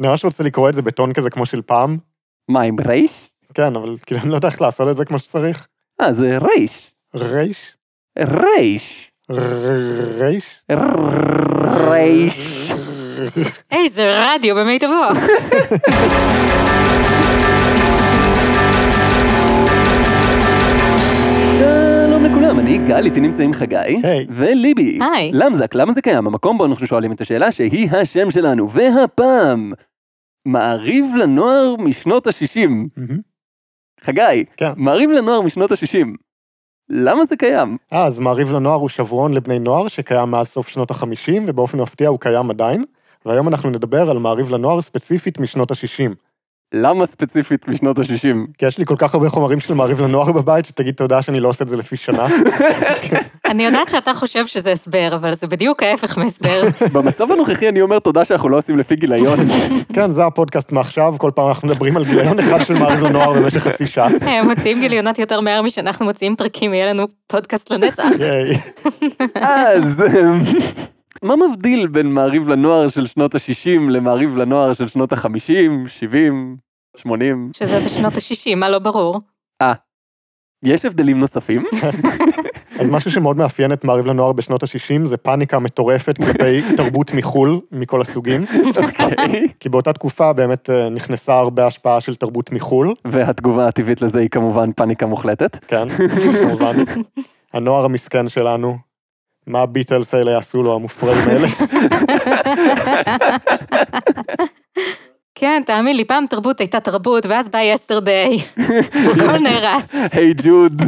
אני ממש רוצה לקרוא את זה בטון כזה כמו של פעם. מה, עם רייש? כן, אבל כאילו אני לא יודע איך לעשות את זה כמו שצריך. זה רייש. רייש? רייש. רייש? רייש. איזה רדיו במיטבו. אני גל, איתי נמצאים חגי, וליבי. למזק, למה זה קיים? המקום בו אנחנו שואלים את השאלה שהיא השם שלנו, והפעם, מעריב לנוער משנות ה-60. חגי, מעריב לנוער משנות ה-60. למה זה קיים? אז מעריב לנוער הוא שברון לבני נוער שקיים מאז סוף שנות ה-50, ובאופן מפתיע הוא קיים עדיין, והיום אנחנו נדבר על מעריב לנוער ספציפית משנות ה-60. למה ספציפית משנות ה-60? כי יש לי כל כך הרבה חומרים של מעריב לנוער בבית, שתגיד תודה שאני לא עושה את זה לפי שנה. אני יודעת שאתה חושב שזה הסבר, אבל זה בדיוק ההפך מהסבר. במצב הנוכחי אני אומר תודה שאנחנו לא עושים לפי גיליון. כן, זה הפודקאסט מעכשיו, כל פעם אנחנו מדברים על גיליון אחד של מעריב לנוער במשך חצי שעה. הם מוציאים גיליונות יותר מהר משאנחנו מוציאים פרקים, יהיה לנו פודקאסט לנצח. אז מה מבדיל בין מעריב לנוער של שנות ה-60 למעריב לנוער של שנות ה-50, 70, 80? שזה בשנות ה-60, מה לא ברור? יש הבדלים נוספים? אז משהו שמאוד מאפיין את מעריב לנוער בשנות ה-60 זה פאניקה מטורפת כלפי תרבות מחול מכל הסוגים. כי באותה תקופה באמת נכנסה הרבה השפעה של תרבות מחול. והתגובה הטבעית לזה היא כמובן פאניקה מוחלטת. כן, כמובן. הנוער המסכן שלנו. מה הביטלס האלה יעשו לו, המופרעים האלה? כן, תאמין לי, פעם תרבות הייתה תרבות, ואז בא Yesterday. הכל נהרס. Hey Jude.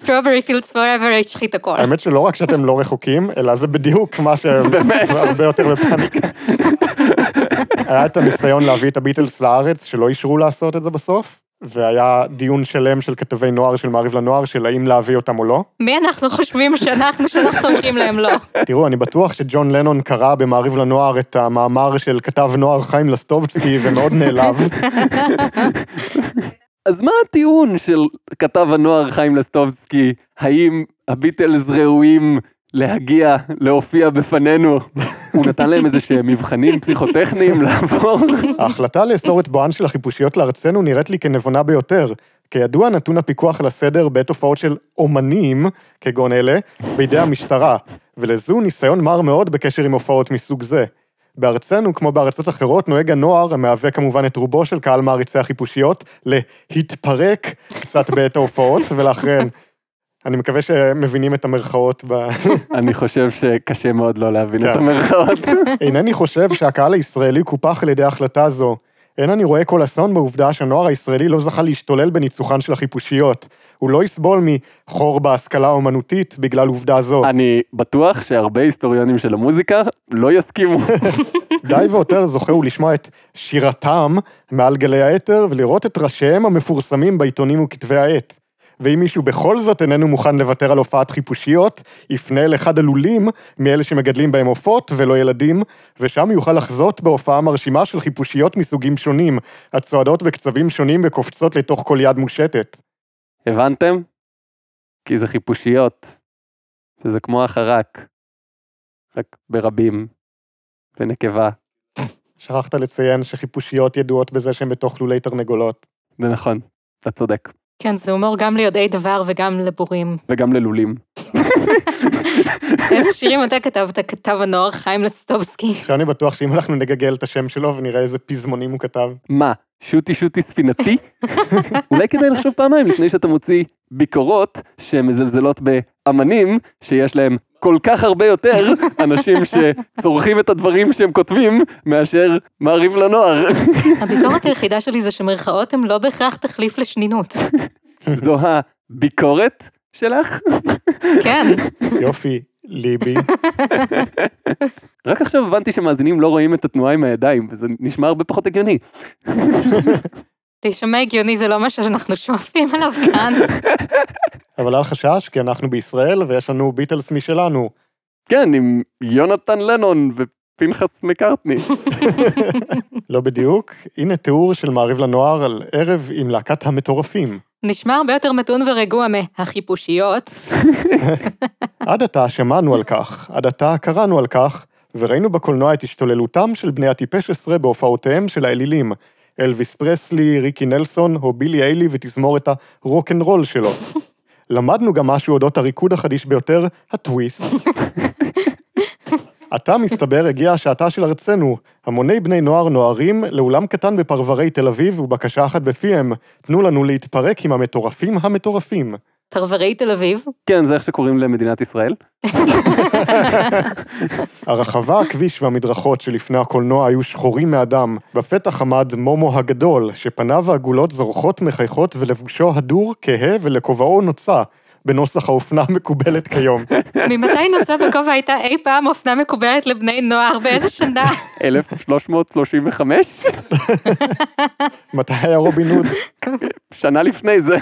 Strawberry Fields Forever, השחית הכל. האמת שלא רק שאתם לא רחוקים, אלא זה בדיוק מה שהרבה יותר בפאניק. היה את הניסיון להביא את הביטלס לארץ, שלא אישרו לעשות את זה בסוף. והיה דיון שלם של כתבי נוער, של מעריב לנוער, של האם להביא אותם או לא. מי אנחנו חושבים שאנחנו אומרים להם לא? תראו, אני בטוח שג'ון לנון קרא במעריב לנוער את המאמר של כתב נוער חיים לסטובצקי, ומאוד נעלב. אז מה הטיעון של כתב הנוער חיים לסטובצקי? האם הביטלס ראויים להגיע, להופיע בפנינו? הוא נתן להם איזה שהם מבחנים פסיכוטכניים לעבור. ההחלטה לאסור את בואן של החיפושיות לארצנו נראית לי כנבונה ביותר. כידוע נתון הפיקוח לסדר בעת הופעות של אומנים, כגון אלה, בידי המשטרה, ולזו ניסיון מר מאוד בקשר עם הופעות מסוג זה. בארצנו, כמו בארצות אחרות, נוהג הנוער, המהווה כמובן את רובו של קהל מעריצי החיפושיות, להתפרק קצת בעת ההופעות, ולאחרן, אני מקווה שמבינים את המרכאות. אני חושב שקשה מאוד לא להבין את המרכאות. אינני חושב שהקהל הישראלי קופח על ידי ההחלטה זו. אין אני רואה כל אסון בעובדה שהנוער הישראלי לא זכה להשתולל בניצוחן של החיפושיות. הוא לא יסבול מחור בהשכלה האומנותית בגלל עובדה זו. אני בטוח שהרבה היסטוריונים של המוזיקה לא יסכימו. די ויותר זוכרו לשמוע את שירתם מעל גלי היתר ולראות את ראשיהם המפורסמים בעיתונים וכתבי העת. ואם מישהו בכל זאת איננו מוכן לוותר על הופעת חיפושיות, יפנה לאחד הלולים מאלה שמגדלים בהם עופות ולא ילדים, ושם יוכל לחזות בהופעה מרשימה של חיפושיות מסוגים שונים, הצועדות בקצבים שונים וקופצות לתוך כל יד מושטת. הבנתם? כי זה חיפושיות. זה כמו החרק. רק ברבים. בנקבה. שכחת לציין שחיפושיות ידועות בזה שהן בתוך לולי תרנגולות. זה נכון, אתה צודק. כן, זה הומור גם ליודעי דבר וגם לבורים. וגם ללולים. איזה שירים אתה כתבת, כתב הנוער חיים לסטובסקי. שאני בטוח שאם אנחנו נגגל את השם שלו ונראה איזה פזמונים הוא כתב. מה, שוטי שוטי ספינתי? אולי כדאי לחשוב פעמיים לפני שאתה מוציא ביקורות שמזלזלות באמנים, שיש להם כל כך הרבה יותר אנשים שצורכים את הדברים שהם כותבים, מאשר מעריב לנוער. הביקורת היחידה שלי זה שמרכאות הם לא בהכרח תחליף לשנינות. זו הביקורת שלך? כן. יופי, ליבי. רק עכשיו הבנתי שמאזינים לא רואים את התנועה עם הידיים, וזה נשמע הרבה פחות הגיוני. תשמע הגיוני, זה לא מה שאנחנו שואפים עליו כאן. אבל אל חשש, כי אנחנו בישראל, ויש לנו ביטלס משלנו. כן, עם יונתן לנון ופנחס מקרטני. לא בדיוק, הנה תיאור של מעריב לנוער על ערב עם להקת המטורפים. נשמע הרבה יותר מתון ורגוע מהחיפושיות. עד עתה שמענו על כך, עד עתה קראנו על כך, וראינו בקולנוע את השתוללותם של בני הטיפש 16 בהופעותיהם של האלילים, אלוויס פרסלי, ריקי נלסון, או בילי היילי ותזמור את הרוק'נ'רול שלו. למדנו גם משהו אודות הריקוד החדיש ביותר, הטוויסט. עתה מסתבר הגיעה השעתה של ארצנו. המוני בני נוער נוערים לאולם קטן בפרברי תל אביב ובקשה אחת בפיהם, תנו לנו להתפרק עם המטורפים המטורפים. פרברי תל אביב? כן, זה איך שקוראים למדינת ישראל. הרחבה, הכביש והמדרכות שלפני הקולנוע היו שחורים מאדם. בפתח עמד מומו הגדול, שפניו העגולות זרחות מחייכות ולבושו הדור כהה ולכובעו נוצה. בנוסח האופנה מקובלת כיום. ממתי נוצה בכובע הייתה אי פעם אופנה מקובלת לבני נוער? באיזה שנה? 1335? מתי היה רובין הוד? שנה לפני זה.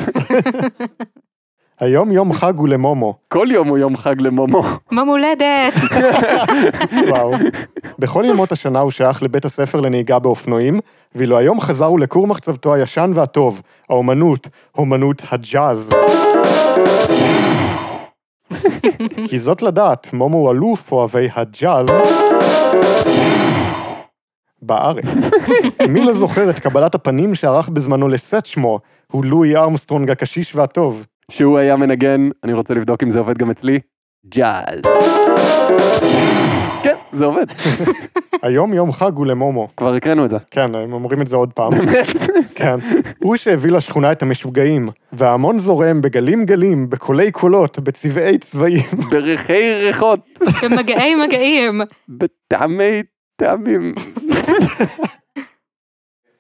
היום יום חג הוא למומו. כל יום הוא יום חג למומו. ממולדת. וואו. בכל ימות השנה הוא שייך לבית הספר לנהיגה באופנועים, ואילו היום חזר הוא לכור מחצבתו הישן והטוב, האומנות, אומנות הג'אז. כי זאת לדעת, מומו הוא אלוף אוהבי הג'אז בארץ. מי לא זוכר את קבלת הפנים שערך בזמנו לסט שמו, הוא לואי ארמסטרונג הקשיש והטוב. שהוא היה מנגן, אני רוצה לבדוק אם זה עובד גם אצלי, ג'אז. כן, זה עובד. היום יום חג הוא למומו. כבר הקראנו את זה. כן, הם אומרים את זה עוד פעם. באמת? כן. הוא שהביא לשכונה את המשוגעים, וההמון זורם בגלים גלים, בקולי קולות, בצבעי צבעים. בריחי ריחות. במגעי מגעים. בטעמי טעמים.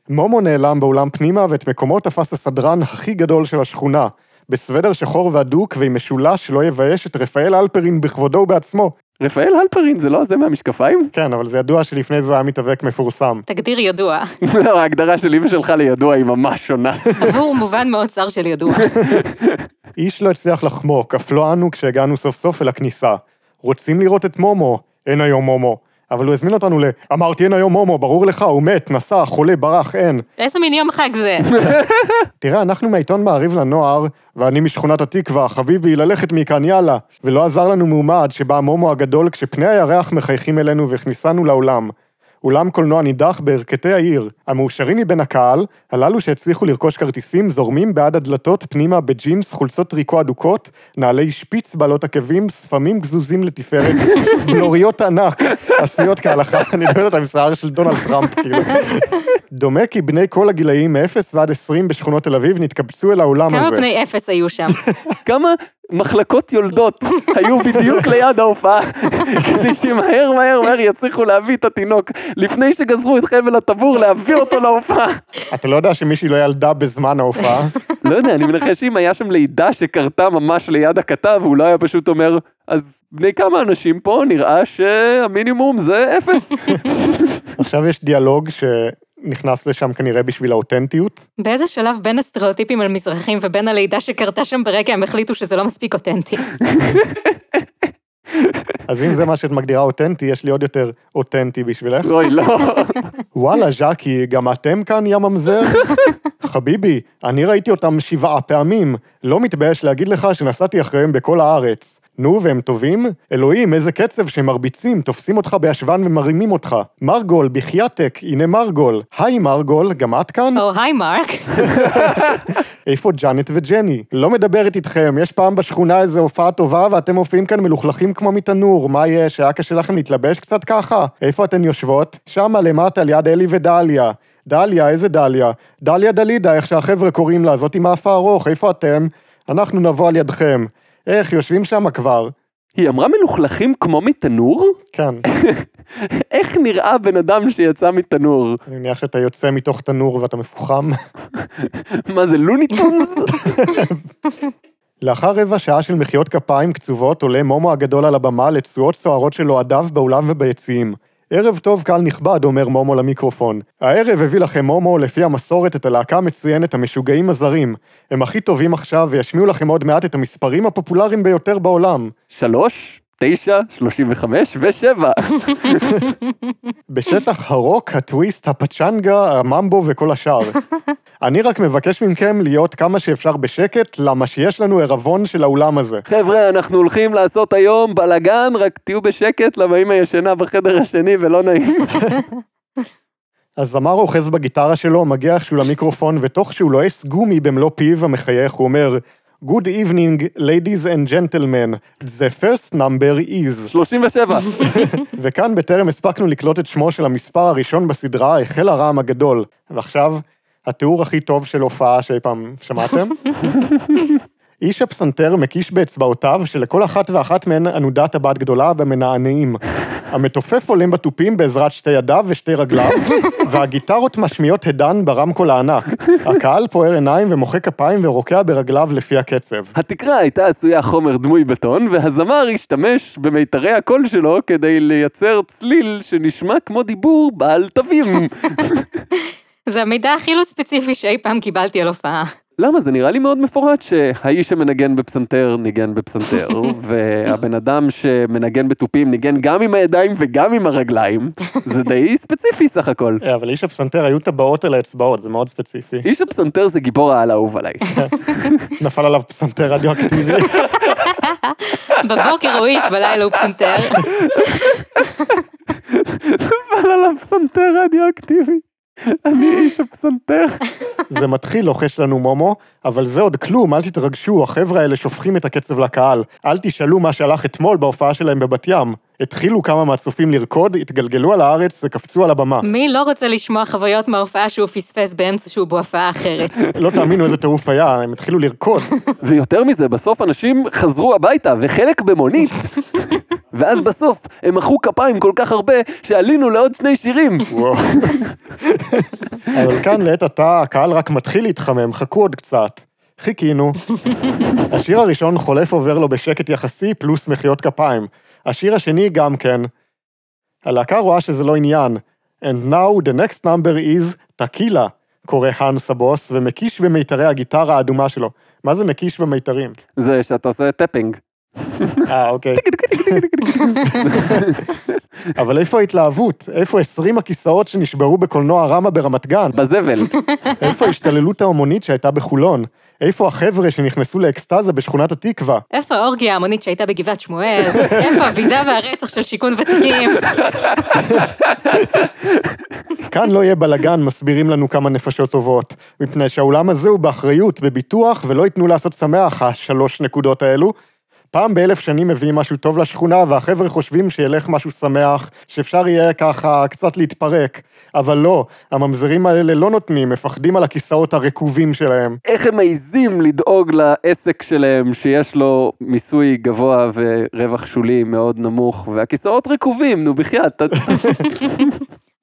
מומו נעלם באולם פנימה, ואת מקומו תפס הסדרן הכי גדול של השכונה. בסוודר שחור והדוק, ועם משולש שלא יבייש את רפאל אלפרין בכבודו ובעצמו. רפאל אלפרין, זה לא זה מהמשקפיים? כן, אבל זה ידוע שלפני זה היה מתאבק מפורסם. תגדיר ידוע. לא, ההגדרה שלי ושלך לידוע היא ממש שונה. עבור מובן מאוד צר של ידוע. איש לא הצליח לחמוק, אף לא אנו כשהגענו סוף סוף אל הכניסה. רוצים לראות את מומו? אין היום מומו. אבל הוא הזמין אותנו ל... אמרתי, אין היום מומו, ברור לך, הוא מת, נסע, חולה, ברח, אין. איזה מין יום חג זה? תראה, אנחנו מהעיתון מעריב לנוער, ואני משכונת התקווה, חביבי, ללכת מכאן, יאללה. ולא עזר לנו מעומד שבא מומו הגדול, כשפני הירח מחייכים אלינו והכניסנו לעולם. אולם קולנוע נידח בערכתי העיר. המאושרים מבין הקהל, הללו שהצליחו לרכוש כרטיסים, זורמים בעד הדלתות פנימה בג'ינס, חולצות ריקו עדוקות, נעלי שפיץ בעלות עקבים, ספמים גזוזים לתפארת, בלוריות ענק, עשויות כהלכה, אני דומה את המסער של דונלד טראמפ, כאילו. דומה כי בני כל הגילאים מ-0 ועד 20 בשכונות תל אביב נתקבצו אל העולם הזה. כמה בני 0 היו שם? כמה מחלקות יולדות היו בדיוק ליד ההופעה, כדי שמהר מהר מהר יצליחו להביא את התינוק, לפני שגזרו את חבל הטבור, להביא אותו להופעה. אתה לא יודע שמישהי לא ילדה בזמן ההופעה? לא יודע, אני מנחש שאם היה שם לידה שקרתה ממש ליד הכתב, הוא לא היה פשוט אומר, אז בני כמה אנשים פה נראה שהמינימום זה 0. עכשיו יש דיאלוג ש... נכנס לשם כנראה בשביל האותנטיות. באיזה שלב בין הסטריאוטיפים על מזרחים ובין הלידה שקרתה שם ברקע, הם החליטו שזה לא מספיק אותנטי. אז אם זה מה שאת מגדירה אותנטי, יש לי עוד יותר אותנטי בשבילך. אוי, לא. וואלה, ז'קי, גם אתם כאן ים המזר? חביבי, אני ראיתי אותם 7 פעמים. לא מתבייש להגיד לך שנסעתי אחריהם בכל הארץ. נו, והם טובים? אלוהים, איזה קצב שמרביצים, תופסים אותך בישבן ומרימים אותך. מרגול, בחייתק, הנה מרגול. היי מרגול, גם את כאן? או, היי מרק. איפה ג'אנט וג'ני? לא מדברת איתכם, יש פעם בשכונה איזו הופעה טובה, ואתם מופיעים כאן מלוכלכים כמו מתנור. מה יש, היה קשה לכם להתלבש קצת ככה? איפה אתן יושבות? שמה למטה, על יד אלי ודליה. דליה, איזה דליה? דליה דלידה, איך שהחבר'ה קוראים לה, זאת עם האף הארוך. איפה אתם? אנחנו נבוא על ידכם. איך, יושבים שם כבר? היא אמרה מלוכלכים כמו מתנור? כן. איך נראה בן אדם שיצא מתנור? אני מניח שאתה יוצא מתוך תנור ואתה מפוחם. מה זה, לוניטונס? לאחר רבע שעה של מחיות כפיים קצובות, עולה מומו הגדול על הבמה לתשואות סוערות שלו עדיו באולם וביציעים. ערב טוב, קהל נכבד, אומר מומו למיקרופון. הערב הביא לכם מומו, לפי המסורת, את הלהקה המצוינת, המשוגעים הזרים. הם הכי טובים עכשיו, וישמיעו לכם עוד מעט את המספרים הפופולריים ביותר בעולם. 3, 9, 35 ו-7. בשטח הרוק, הטוויסט, הפצ'נגה, הממבו וכל השאר. אני רק מבקש מכם להיות כמה שאפשר בשקט, למה שיש לנו ערבון של האולם הזה. חבר'ה, אנחנו הולכים לעשות היום בלגן, רק תהיו בשקט, למה אמא ישנה בחדר השני ולא נעים. הזמר אוחז בגיטרה שלו, מגיח שהוא למיקרופון, ותוך שהוא לועס גומי במלוא פיו המחייך, הוא אומר... Good evening, ladies and gentlemen. The first number is... 37. וכאן בטרם הספקנו לקלוט את שמו של המספר הראשון בסדרה, החל הרעם הגדול. ועכשיו, התיאור הכי טוב של הופעה שאי פעם שמעתם. איש הפסנתר מקיש באצבעותיו שלכל אחת ואחת מהן ענודה טבעת גדולה במנענעים. המתופף עולם בתופים בעזרת שתי ידיו ושתי רגליו, והגיטרות משמיעות הדן ברמקול הענק. הקהל פוער עיניים ומוחא כפיים ורוקע ברגליו לפי הקצב. התקרה הייתה עשויה חומר דמוי בטון, והזמר השתמש במיתרי הקול שלו כדי לייצר צליל שנשמע כמו דיבור בעל תווים. זה המידע הכי לא ספציפי שאי פעם קיבלתי על הופעה. למה? זה נראה לי מאוד מפורט שהאיש שמנגן בפסנתר ניגן בפסנתר, והבן אדם שמנגן בתופים ניגן גם עם הידיים וגם עם הרגליים. זה די ספציפי סך הכל. אבל איש הפסנתר היו טבעות על האצבעות, זה מאוד ספציפי. איש הפסנתר זה גיבור העל האהוב עליי. נפל עליו פסנתר רדיואקטיבי. בבוקר הוא איש, בלילה הוא פסנתר. נפל עליו פסנתר רדיואקטיבי. אני איש הפסנתר. זה מתחיל לוחש לנו מומו, אבל זה עוד כלום, אל תתרגשו, החבר'ה האלה שופכים את הקצב לקהל. אל תשאלו מה שהלך אתמול בהופעה שלהם בבת ים. התחילו כמה מהצופים לרקוד, התגלגלו על הארץ וקפצו על הבמה. מי לא רוצה לשמוע חוויות מההופעה שהוא פספס באמצע שהוא בהופעה אחרת? לא תאמינו איזה טירוף היה, הם התחילו לרקוד. ויותר מזה, בסוף אנשים חזרו הביתה, וחלק במונית. ואז בסוף הם מחאו כפיים כל כך הרבה, שעלינו לעוד 2 שירים. אבל כאן לעת עתה, הקהל רק מתחיל להתחמם, חכו עוד קצת. חיכינו. השיר הראשון חולף עובר לו בשקט יחסי, פלוס מחיאות כפיים. השיר השני גם כן. הלהקה רואה שזה לא עניין. And now the next number is Tequila, קורא הנס הבוס, ומקיש במיתרי הגיטרה האדומה שלו. מה זה מקיש במיתרים? זה שאתה עושה טפינג. אוקיי. אבל איפה ההתלהבות? איפה 20 הכיסאות שנשברו בקולנוע רמה ברמת גן? בזבל. איפה ההשתללות ההומונית שהייתה בחולון? איפה החבר'ה שנכנסו לאקסטאזה בשכונת התקווה? איפה האורגיה ההמונית שהייתה בגבעת שמואל? איפה הביזה והרצח של שיכון ותיקים? כאן לא יהיה בלגן, מסבירים לנו כמה נפשות טובות, מפני שהאולם הזה הוא באחריות, בביטוח, ולא ייתנו לעשות שמח, 3 נקודות האלו. פעם ב1000 שנים מביאים משהו טוב לשכונה, והחבר'ה חושבים שילך משהו שמח, שאפשר יהיה ככה קצת להתפרק. אבל לא, הממזרים האלה לא נותנים, מפחדים על הכיסאות הרקובים שלהם. איך הם מעיזים לדאוג לעסק שלהם, שיש לו מיסוי גבוה ורווח שולי מאוד נמוך, והכיסאות רקובים, נו בחייאת.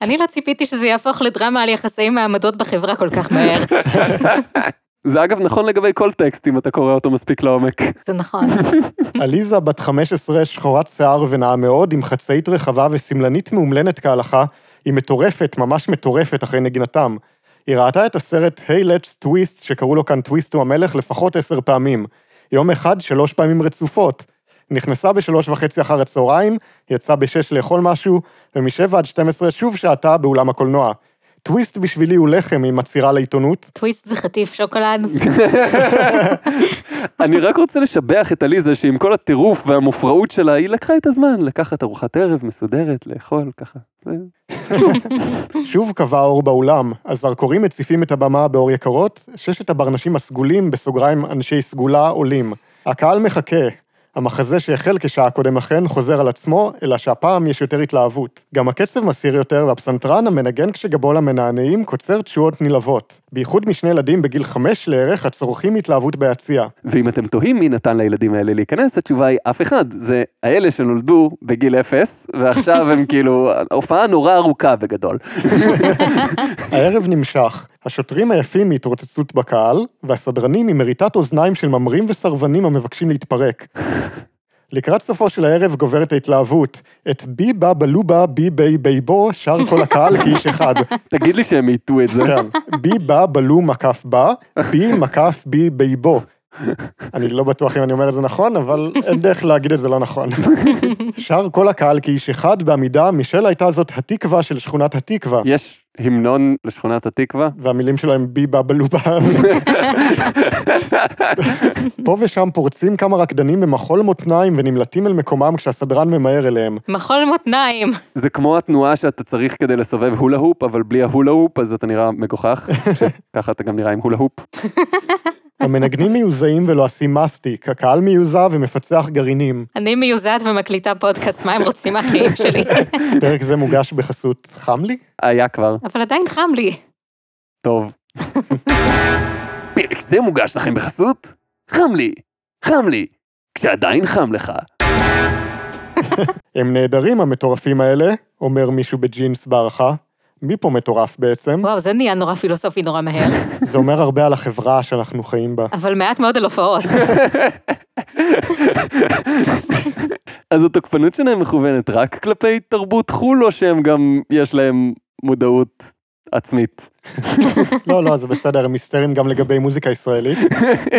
אני לא ציפיתי שזה יהפוך לדרמה על יחסים מעמדות בחברה כל כך מהר. זה אגב נכון לגבי כל טקסט, אם אתה קורא אותו מספיק לעומק. זה נכון. אליזה, בת 15, שחורת שיער ונאה מאוד, עם חצאית רחבה וסמלנית מאומלנת כהלכה, היא מטורפת, ממש מטורפת אחרי נגינתם. היא ראתה את הסרט Hey Let's Twist, שקראו לו כאן Twist to the Malach, לפחות 10 פעמים. יום אחד, 3 פעמים רצופות. נכנסה ב3:30 אחר הצהריים, יצאה ב6 לאכול משהו, ומ7 עד 12 שוב שעתה באולם הקולנוע. טוויסט בשבילי הוא לחם, היא מצהירה לעיתונות. טוויסט זה חטיף שוקולד. אני רק רוצה לשבח את אליזה, שעם כל הטירוף והמופרעות שלה, היא לקחה את הזמן, לקחת ארוחת ערב מסודרת, לאכול, ככה. שוב קבע האור באולם, הזרקורים מציפים את הבמה באור יקרות, 6 הברנשים הסגולים, בסוגריים אנשי סגולה, עולים. הקהל מחכה. המחזה שהחל כשעה קודם אכן חוזר על עצמו, אלא שהפעם יש יותר התלהבות. גם הקצב מסיר יותר, והפסנתרן המנגן כשגבו למנענעים קוצר תשואות נלהבות. בייחוד מ2 ילדים בגיל 5 לערך הצורכים התלהבות ביציאה. ואם אתם תוהים מי נתן לילדים האלה להיכנס, התשובה היא אף אחד. זה האלה שנולדו בגיל 0, ועכשיו הם כאילו, הופעה נורא ארוכה בגדול. הערב נמשך. השוטרים היפים מהתרוצצות בקהל, והסדרנים עם מריטת אוזניים של ממרים וסרבנים המבקשים להתפרק. לקראת סופו של הערב גוברת ההתלהבות. את בי בא בלובה בי בי בי בו שר כל הקהל כאיש אחד. תגיד לי שהם יטו את זה. בי בא בלו מקף בא, בי מקף בי בי בו. אני לא בטוח אם אני אומר את זה נכון, אבל אין דרך להגיד את זה לא נכון. שר כל הקהל כאיש אחד בעמידה, מישל הייתה זאת התקווה של שכונת התקווה. יש המנון לשכונת התקווה? והמילים שלו הם ביבה בלובה. פה ושם פורצים כמה רקדנים במחול מותניים ונמלטים אל מקומם כשהסדרן ממהר אליהם. מחול מותניים. זה כמו התנועה שאתה צריך כדי לסובב הולה הופ, אבל בלי ההולה הופ, אז אתה נראה מכוחך, שככה אתה גם נראה עם הולה הופ. המנגנים מיוזעים ולא עשים מסטיק, הקהל מיוזע ומפצח גרעינים. אני מיוזעת ומקליטה פודקאסט, מה הם רוצים החיים שלי? פרק זה מוגש בחסות חם לי? היה כבר. אבל עדיין חם לי. טוב. פרק זה מוגש לכם בחסות? חם לי, חם לי, כשעדיין חם לך. הם נהדרים המטורפים האלה, אומר מישהו בג'ינס בערכה. מי פה מטורף בעצם? וואו, זה נהיה נורא פילוסופי, נורא מהר. זה אומר הרבה על החברה שאנחנו חיים בה. אבל מעט מאוד על הופעות. אז התוקפנות שלהם מכוונת רק כלפי תרבות חול, או שהם גם, יש להם מודעות עצמית? לא, לא, זה בסדר, הם מסתרים גם לגבי מוזיקה ישראלית.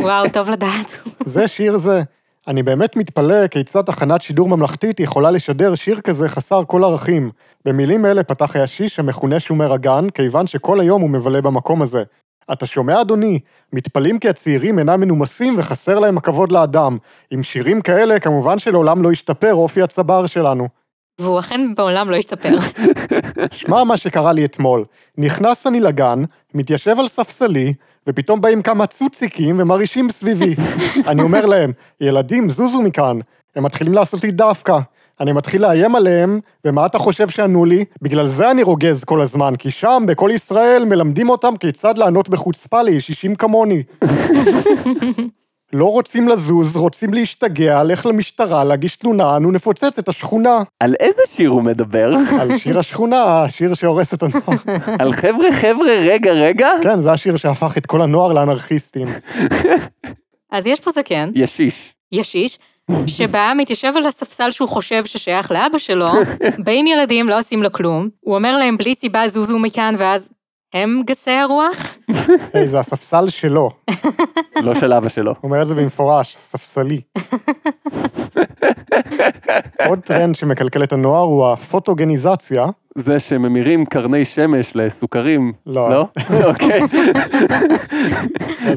וואו, טוב לדעת. זה שיר זה. אני באמת מתפלא כיצד תחנת שידור ממלכתית יכולה לשדר שיר כזה חסר כל ערכים. במילים אלה פתח הישיש המכונה שומר הגן, כיוון שכל היום הוא מבלה במקום הזה. אתה שומע, אדוני? מתפלים כי הצעירים אינם מנומסים וחסר להם הכבוד לאדם. עם שירים כאלה, כמובן שלעולם לא ישתפר אופי הצבר שלנו. והוא אכן בעולם לא ישתפר. שמע מה שקרה לי אתמול. נכנס אני לגן, מתיישב על ספסלי, ופתאום באים כמה צוציקים ומרישים סביבי. אני אומר להם, ילדים, זוזו מכאן. הם מתחילים לעשות לי דווקא. אני מתחיל לאיים עליהם, ומה אתה חושב שענו לי? בגלל זה אני רוגז כל הזמן, כי שם, בכל ישראל, מלמדים אותם כיצד לענות בחוצפה לישישים כמוני. לא רוצים לזוז, רוצים להשתגע, לך למשטרה, להגיש תלונה, אנו נפוצץ את השכונה. על איזה שיר הוא מדבר? על שיר השכונה, השיר שהורס את הנוער. על חבר'ה, רגע? כן, זה השיר שהפך את כל הנוער לאנרכיסטים. אז יש פה זקן. ישיש. שבה מתיישב על הספסל שהוא חושב ששייך לאבא שלו, באים ילדים, לא עושים לו כלום, הוא אומר להם בלי סיבה זוזו מכאן, ואז הם גסי הרוח? זה הספסל שלו. לא של אבא שלו. הוא אומר את זה במפורש, ספסלי. עוד טרנד שמקלקל את הנוער הוא הפוטוגניזציה. זה שממירים קרני שמש לסוכרים. לא. אוקיי.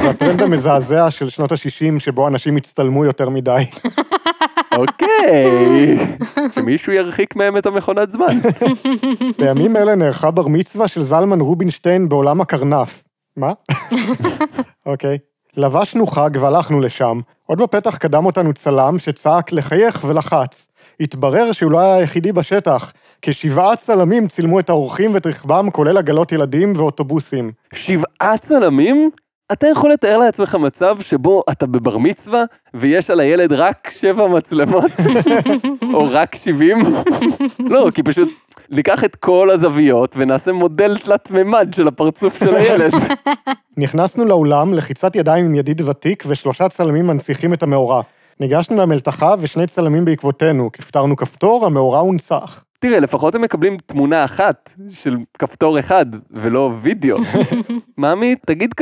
זה הטרנד המזעזע של שנות ה-60, שבו אנשים הצטלמו יותר מדי. אוקיי, שמישהו ירחיק מהם את המכונת זמן. בימים אלה נערכה בר מצווה של זלמן רובינשטיין בעולם הקרנף. מה? אוקיי. לבשנו חג והלכנו לשם. עוד בפתח קדם אותנו צלם שצעק לחייך ולחץ. התברר שהוא לא היה היחידי בשטח. כ7 צלמים צילמו את האורחים ואת רכבם, כולל עגלות ילדים ואוטובוסים. 7 צלמים? אתה יכול לתאר לעצמך מצב שבו אתה בבר מצווה, ויש על הילד רק 7 מצלמות, או רק 70. לא, כי פשוט ניקח את כל הזוויות, ונעשה מודל תלת ממד של הפרצוף של הילד. נכנסנו לאולם, לחיצת ידיים עם ידיד ותיק, ו3 צלמים מנציחים את המאורה. ניגשנו למלתחה, ו2 צלמים בעקבותינו. כפתרנו כפתור, המאורה הונצח. תראה, לפחות הם מקבלים תמונה אחת של כפתור אחד, ולא וידאו. מאמי, תגיד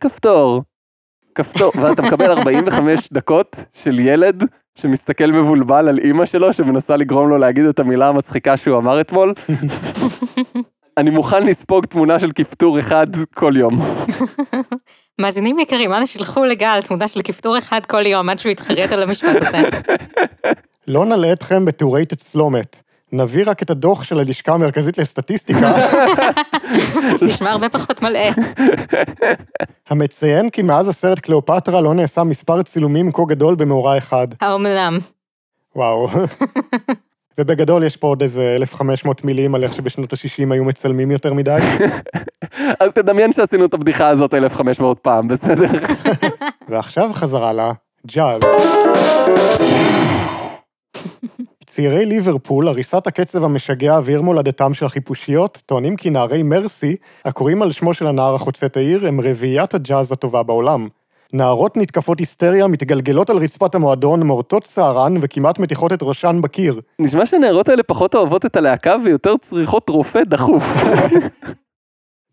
כפתור. ואתה מקבל 45 דקות של ילד שמסתכל מבולבל על אמא שלו, שמנסה לגרום לו להגיד את המילה המצחיקה שהוא אמר אתמול. אני מוכן לספוג תמונה של כפתור אחד כל יום. מאזינים יקרים, אנא שלחו לגל תמונה של כפתור אחד כל יום, עד שהוא יתחרט על המשפט הזה. לא נעלה אתכם בתיאורי תצלומת. נביא רק את הדוח של הלשכה המרכזית לסטטיסטיקה. נשמע הרבה פחות מלא. המציין כי מאז הסרט קליאופטרה לא נעשה מספר צילומים כה גדול במאורה אחד. האומנם. וואו. ובגדול יש פה עוד איזה 1,500 מילים על איך שבשנות ה-60 היו מצלמים יותר מדי. אז תדמיין שעשינו את הבדיחה הזאת 1,500 פעם, בסדר? ועכשיו חזרה לה ג'אז. צעירי ליברפול, הריסת הקצב המשגע ועיר מולדתם של החיפושיות, טוענים כי נערי מרסי, הקוראים על שמו של הנער החוצת העיר, הם רביעיית הג'אז הטובה בעולם. נערות נתקפות היסטריה, מתגלגלות על רצפת המועדון, מורטות שערן וכמעט מתיחות את ראשן בקיר. נשמע שהנערות האלה פחות אוהבות את הלהקה ויותר צריכות רופא דחוף.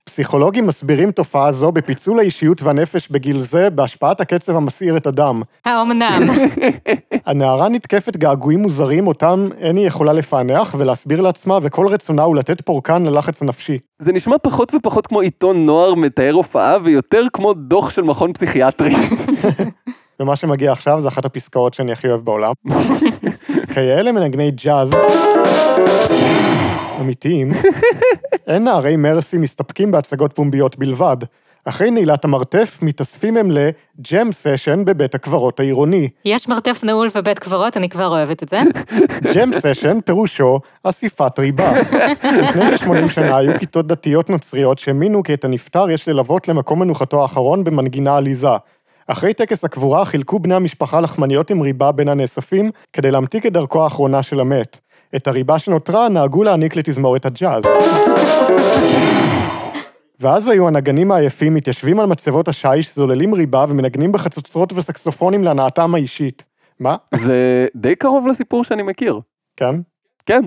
פסיכולוגים מסבירים תופעה זו בפיצול האישיות והנפש בגיל זה, בהשפעת הקצב המסעיר את הדם. האומנם. הנערה נתקפת געגועים מוזרים, אותם אין היא יכולה לפענח ולהסביר לעצמה, וכל רצונה הוא לתת פורקן ללחץ הנפשי. זה נשמע פחות ופחות כמו עיתון נוער מתאר הופעה, ויותר כמו דוח של מכון פסיכיאטרי. ומה שמגיע עכשיו זה אחת הפסקאות שאני הכי אוהב בעולם. כאלה מנגני ג'אז אמיתיים, אין נערי מרסי מסתפקים בהצגות פומביות בלבד. אחרי נעילת המרתף, מתאספים הם לג'ם סשן בבית הקברות העירוני. יש מרתף נעול ובית קברות, אני כבר אוהבת את זה. ג'ם סשן, תרושו, אסיפת ריבה. לפני 80 שנה היו כיתות דתיות נוצריות שמינו כי את הנפטר יש ללוות למקום מנוחתו האחרון במנגינה עליזה. אחרי טקס הקבורה חילקו בני המשפחה לחמניות עם ריבה בין הנאספים כדי להמתיק את דרכו האחרונה של המת. את הריבה שנותרה נהגו להעניק לתזמורת הג'אז. ואז היו הנגנים העייפים מתיישבים על מצבות השיש, זוללים ריבה ומנגנים בחצוצרות וסקסופונים להנאתם האישית. מה? זה די קרוב לסיפור שאני מכיר. כן? כן.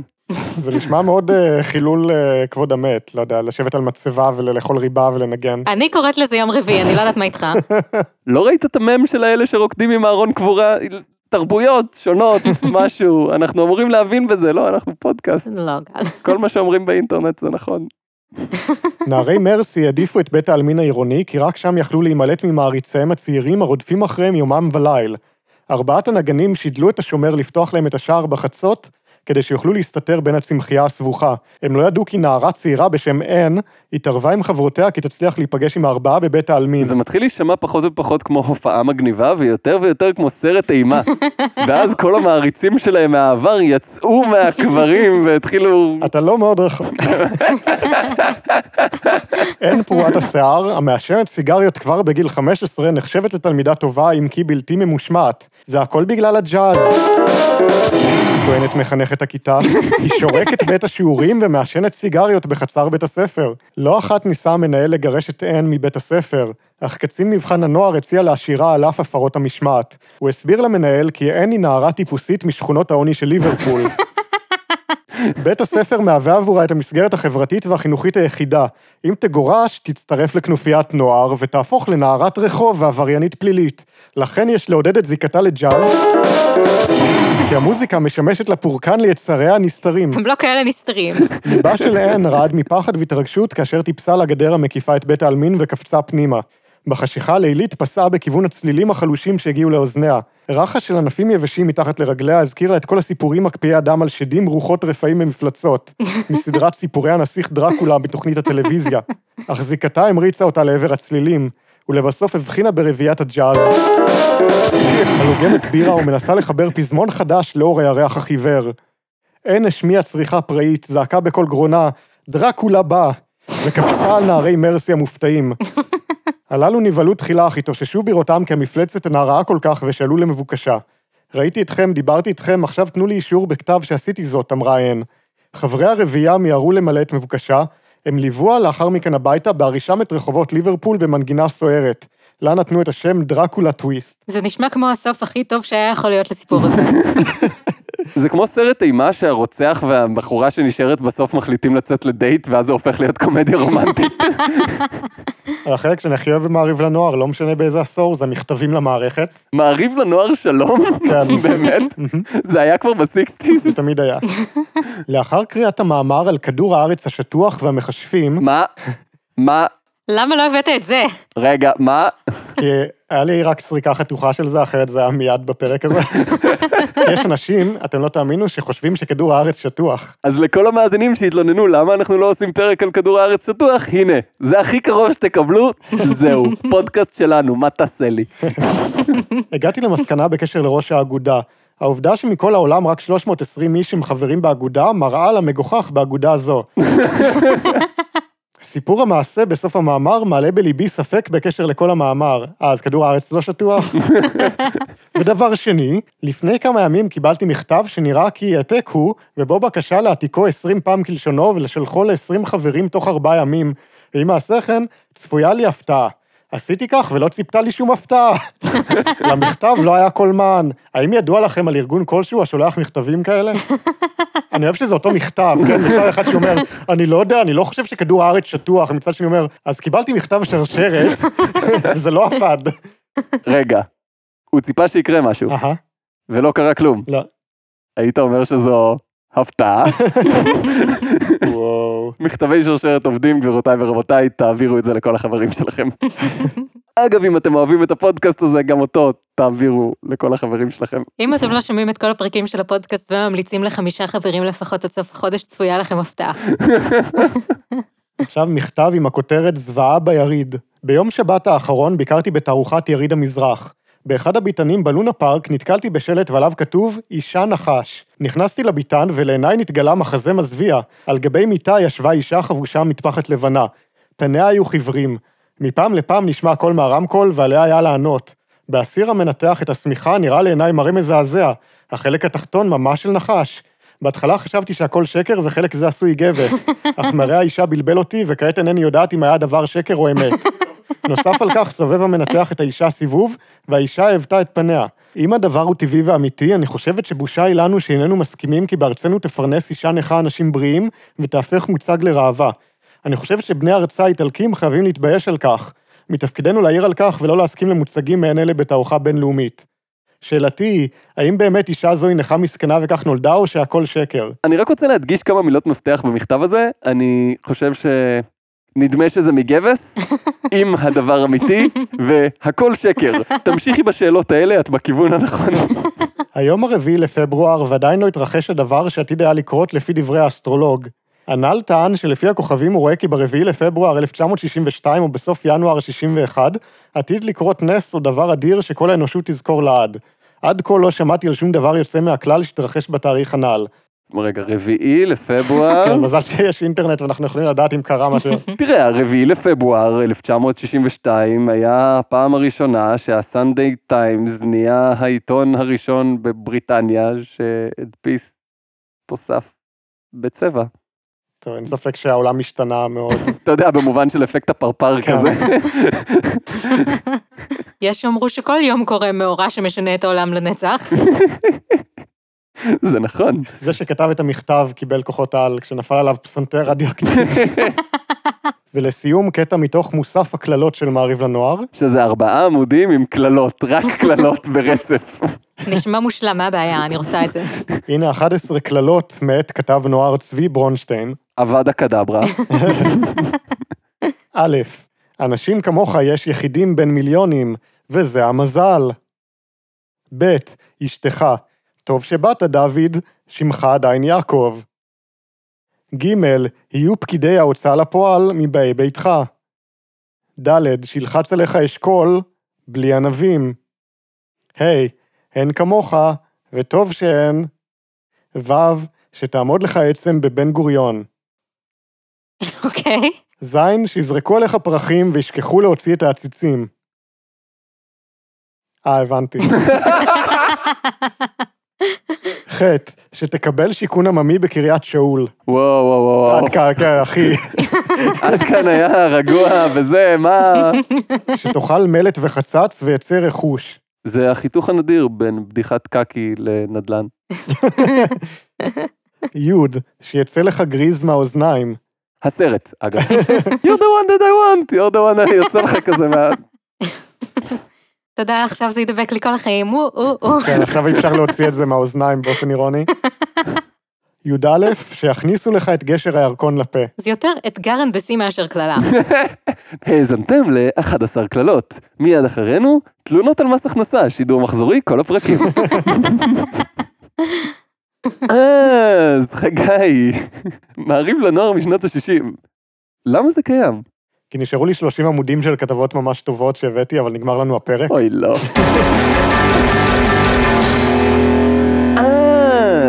זה נשמע מאוד חילול כבוד המת, לא יודע, לשבת על מצבה ולאכול ריבה ולנגן. אני קוראת לזה יום רביעי, אני לא יודעת מה איתך. לא ראית את המם של האלה שרוקדים עם הארון קבורה? תרבויות שונות, משהו. אנחנו אמורים להבין בזה, לא? אנחנו פודקאסט. לא, גל. כל מה שאומרים באינטרנט זה נכון. נערי מרסי העדיפו את בית העלמין העירוני, כי רק שם יכלו להימלט ממעריציהם הצעירים הרודפים אחריהם יומם וליל. 4 הנגנים שידלו את השומר לפתוח להם את השער בחצות, כדי שיוכלו להסתתר בין הצמחייה הסבוכה. הם לא ידעו כי נערה צעירה בשם אין, התערבה עם חברותיה כי תצליח להיפגש עם 4 בבית העלמין. זה מתחיל להישמע פחות ופחות כמו הופעה מגניבה, ויותר ויותר כמו סרט אימה. ואז כל המעריצים שלהם מהעבר יצאו מהקברים והתחילו... אתה לא מאוד רחוק. אין פרועת השיער, המעשנת סיגריות כבר בגיל 15, נחשבת לתלמידה טובה עם כי בלתי ממושמעת. זה הכל בגלל הג'אז. טוענת מחנכת הכיתה, היא שורקת בית השיעורים ומעשנת סיגריות בחצר בית הספר. לא אחת ניסה המנהל לגרש את עין מבית הספר, אך קצין מבחן הנוער הציע להשאירה על אף הפרות המשמעת. הוא הסביר למנהל כי עין היא נערה טיפוסית משכונות העוני של ליברפול. בית הספר מהווה עבורה את המסגרת החברתית והחינוכית היחידה. אם תגורש, תצטרף לכנופיית נוער ותהפוך לנערת רחוב ועבריינית פלילית. לכן יש לעודד את זיקתה לג'אז, כי המוזיקה משמשת לפורקן ליצריה הנסתרים. הם לא כאלה נסתרים. ליבה של עין רעד מפחד והתרגשות כאשר טיפסה לגדר המקיפה את בית העלמין וקפצה פנימה. בחשיכה הלילית פסעה בכיוון הצלילים החלושים שהגיעו לאוזניה. רחש של ענפים יבשים מתחת לרגליה הזכירה את כל הסיפורים מקפיאי הדם על שדים, רוחות, רפאים ומפלצות, מסדרת סיפורי הנסיך דרקולה בתוכנית הטלוויזיה. אך זיקתה המריצה אותה לעבר הצלילים, ולבסוף הבחינה ברביית הג'אז. הלוגמת בירה ומנסה לחבר פזמון חדש לאור הירח החיוור. אין השמיעה צריכה פראית, זעקה בכל גרונה, דרקולה בא, וקפצה על נערי מרסי המופתעים. הללו נבלו תחילה אך התאוששו בראותם כי המפלצת אינה רעה כל כך ושאלו למבוקשה. ראיתי אתכם, דיברתי איתכם, עכשיו תנו לי אישור בכתב שעשיתי זאת, אמרה אין. חברי הרביעייה מיהרו למלא את מבוקשה, הם ליוו לאחר מכן הביתה בהרישם את רחובות ליברפול במנגינה סוערת. לה נתנו את השם דרקולה טוויסט. זה נשמע כמו הסוף הכי טוב שהיה יכול להיות לסיפור הזה. זה כמו סרט אימה שהרוצח והבחורה שנשארת בסוף מחליטים לצאת לדייט, ואז זה הופך להיות קומדיה רומנטית. החלק שאני הכי אוהב במעריב לנוער, לא משנה באיזה עשור, זה מכתבים למערכת. מעריב לנוער שלום? כן. באמת? זה היה כבר ב-60s? זה תמיד היה. לאחר קריאת המאמר על כדור הארץ השטוח והמחשבים... מה? למה לא הבאת את זה? רגע, מה? כי היה לי רק סריקה חתוכה של זה, אחרת זה היה מיד בפרק הזה. יש אנשים, אתם לא תאמינו, שחושבים שכדור הארץ שטוח. אז לכל המאזינים שהתלוננו, למה אנחנו לא עושים פרק על כדור הארץ שטוח? הנה, זה הכי קרוב שתקבלו, זהו, פודקאסט שלנו, מה תעשה לי? הגעתי למסקנה בקשר לראש האגודה. העובדה שמכל העולם רק 320 אישים חברים באגודה, מראה על המגוחך באגודה זו. סיפור המעשה בסוף המאמר מעלה בליבי ספק בקשר לכל המאמר. אז כדור הארץ לא שטוח. ודבר שני, לפני כמה ימים קיבלתי מכתב שנראה כי העתק הוא, ובו בקשה להעתיקו 20 פעם כלשונו ולשלחו ל-20 חברים תוך 4 ימים, ואם מעשה כן, צפויה לי הפתעה. עשיתי כך ולא ציפתה לי שום הפתעה. למכתב לא היה קולמן. האם ידוע לכם על ארגון כלשהו השולח מכתבים כאלה? אני אוהב שזה אותו מכתב, כן? מכתב אחד שאומר, אני לא יודע, אני לא חושב שכדור הארץ שטוח, מצד שאני אומר, אז קיבלתי מכתב שרשרת, וזה לא עבד. רגע, הוא ציפה שיקרה משהו, ולא קרה כלום. לא. היית אומר שזו הפתעה? וואו. מכתבי שרשרת עובדים, גבירותיי ורבותיי, תעבירו את זה לכל החברים שלכם. אגב, אם אתם אוהבים את הפודקאסט הזה, גם אותו תעבירו לכל החברים שלכם. אם אתם לא שומעים את כל הפרקים של הפודקאסט וממליצים ל5 חברים לפחות עד סוף החודש, צפויה לכם הפתעה. עכשיו מכתב עם הכותרת זוועה ביריד. ביום שבת האחרון ביקרתי בתערוכת יריד המזרח. באחד הביטנים בלונה פארק נתקלתי בשלט ועליו כתוב אישה נחש. נכנסתי לביטן ולעיניי נתגלה מחזה מזוויע. על גבי מיטה ישבה אישה חבושה מטפחת לבנה. פניה היו חיוורים. מפעם לפעם נשמע קול מהרמקול ועליה היה לענות. באסיר המנתח את הסמיכה נראה לעיניי מראה מזעזע. החלק התחתון ממש של נחש. בהתחלה חשבתי שהכל שקר וחלק זה עשוי גבס. אך מראה האישה בלבל אותי וכעת אינני יודעת אם היה הדבר שקר או אמת. נוסף על כך סובב המנתח את האישה סיבוב, והאישה הבטה את פניה. אם הדבר הוא טבעי ואמיתי, אני חושבת שבושה היא לנו שאיננו מסכימים כי בארצנו תפרנס אישה נכה אנשים בריאים ותהפך מוצג לרעבה. אני חושבת שבני ארצה האיטלקים חייבים להתבייש על כך. מתפקידנו להעיר על כך ולא להסכים למוצגים מעין אלה בתערוכה בינלאומית. שאלתי היא, האם באמת אישה זו היא נכה מסכנה וכך נולדה או שהכל שקר? אני רק רוצה להדגיש כמה מילות מפתח במכתב הזה. אני חושב נדמה שזה מגבס, אם הדבר אמיתי, והכל שקר. תמשיכי בשאלות האלה, את בכיוון הנכון. היום הרביעי לפברואר, ועדיין לא התרחש הדבר שעתיד היה לקרות לפי דברי האסטרולוג. הנ"ל טען שלפי הכוכבים הוא רואה כי ברביעי לפברואר 1962 או בסוף ינואר 61, עתיד לקרות נס או דבר אדיר שכל האנושות תזכור לעד. עד כה לא שמעתי על שום דבר יוצא מהכלל שתרחש בתאריך הנ"ל. רגע, רביעי לפברואר... כן, מזל שיש אינטרנט ואנחנו יכולים לדעת אם קרה משהו. תראה, הרביעי לפברואר 1962 היה הפעם הראשונה שהסנדיי טיימס נהיה העיתון הראשון בבריטניה שהדפיס תוסף בצבע. טוב, אין ספק שהעולם השתנה מאוד. אתה יודע, במובן של אפקט הפרפר כזה. יש שאומרו שכל יום קורה מאורע שמשנה את העולם לנצח. זה נכון. זה שכתב את המכתב קיבל כוחות על, כשנפל עליו פסנתר רדיואקטיבי. ולסיום, קטע מתוך מוסף הכללות של מעריב לנוער. שזה 4 עמודים עם כללות, רק כללות ברצף. נשמע מושלמה הבעיה, אני רוצה את זה. הנה, 11 כללות מאת כתב נוער צבי ברונשטיין. עבדה קדברה. א', אנשים כמוך יש יחידים בין מיליונים, וזה המזל. ב', אשתך. טוב שבאת, דוד, שמך עדיין יעקב. ג' יהיו פקידי ההוצאה לפועל מבאי ביתך. ד' שילחץ עליך אשכול, בלי ענבים. ה' הן כמוך, וטוב שהן. ו' שתעמוד לך עצם בבן גוריון. אוקיי. ז' שיזרקו עליך פרחים וישכחו להוציא את העציצים. הבנתי. חטא, שתקבל שיקון עממי בקריית שאול. וואו, וואו, וואו. עד כאן, כן, אחי. עד כאן היה רגוע, וזה, מה? שתאכל מלט וחצץ ויצר רכוש. זה החיתוך הנדיר בין בדיחת קקי לנדלן. יוד, שיצא לך גריז מהאוזניים. הסרט, אגב. You're the one that I want, you're the one that I יוצא לך כזה מה... תודה, עכשיו זה ידבק לי כל החיים, כן, עכשיו אי אפשר להוציא את זה מהאוזניים באופן אירוני. י"א, שיכניסו לך את גשר הירקון לפה. זה יותר אתגר הנדסי מאשר כללה. האזנתם ל-11 כללות. מיד אחרינו, תלונות על מס הכנסה, שידור מחזורי, כל הפרקים. אז חגי, מעריב לנוער משנות ה-60. למה זה קיים? כי נשארו לי 30 עמודים של כתבות ממש טובות שהבאתי, אבל נגמר לנו הפרק. אוי, לא.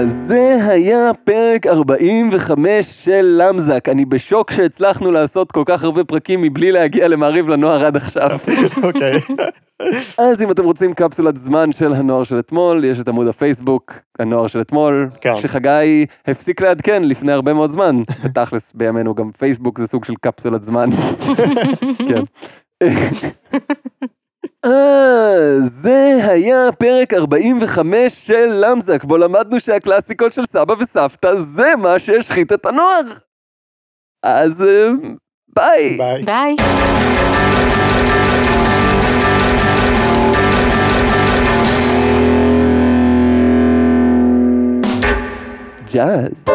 זה היה פרק 45 של למזק. אני בשוק שהצלחנו לעשות כל כך הרבה פרקים מבלי להגיע למעריב לנוער עד עכשיו. אוקיי. אז אם אתם רוצים קפסולת זמן של הנוער של אתמול, יש את עמוד הפייסבוק, הנוער של אתמול, שחגי הפסיק לעדכן לפני הרבה מאוד זמן. בתכלס בימינו גם פייסבוק זה סוג של קפסולת זמן. כן. זה היה פרק 45 של למזק, בו למדנו שהקלאסיקות של סבא וסבתא זה מה שהשחית את הנוער. אז ביי. ביי. ג'אז.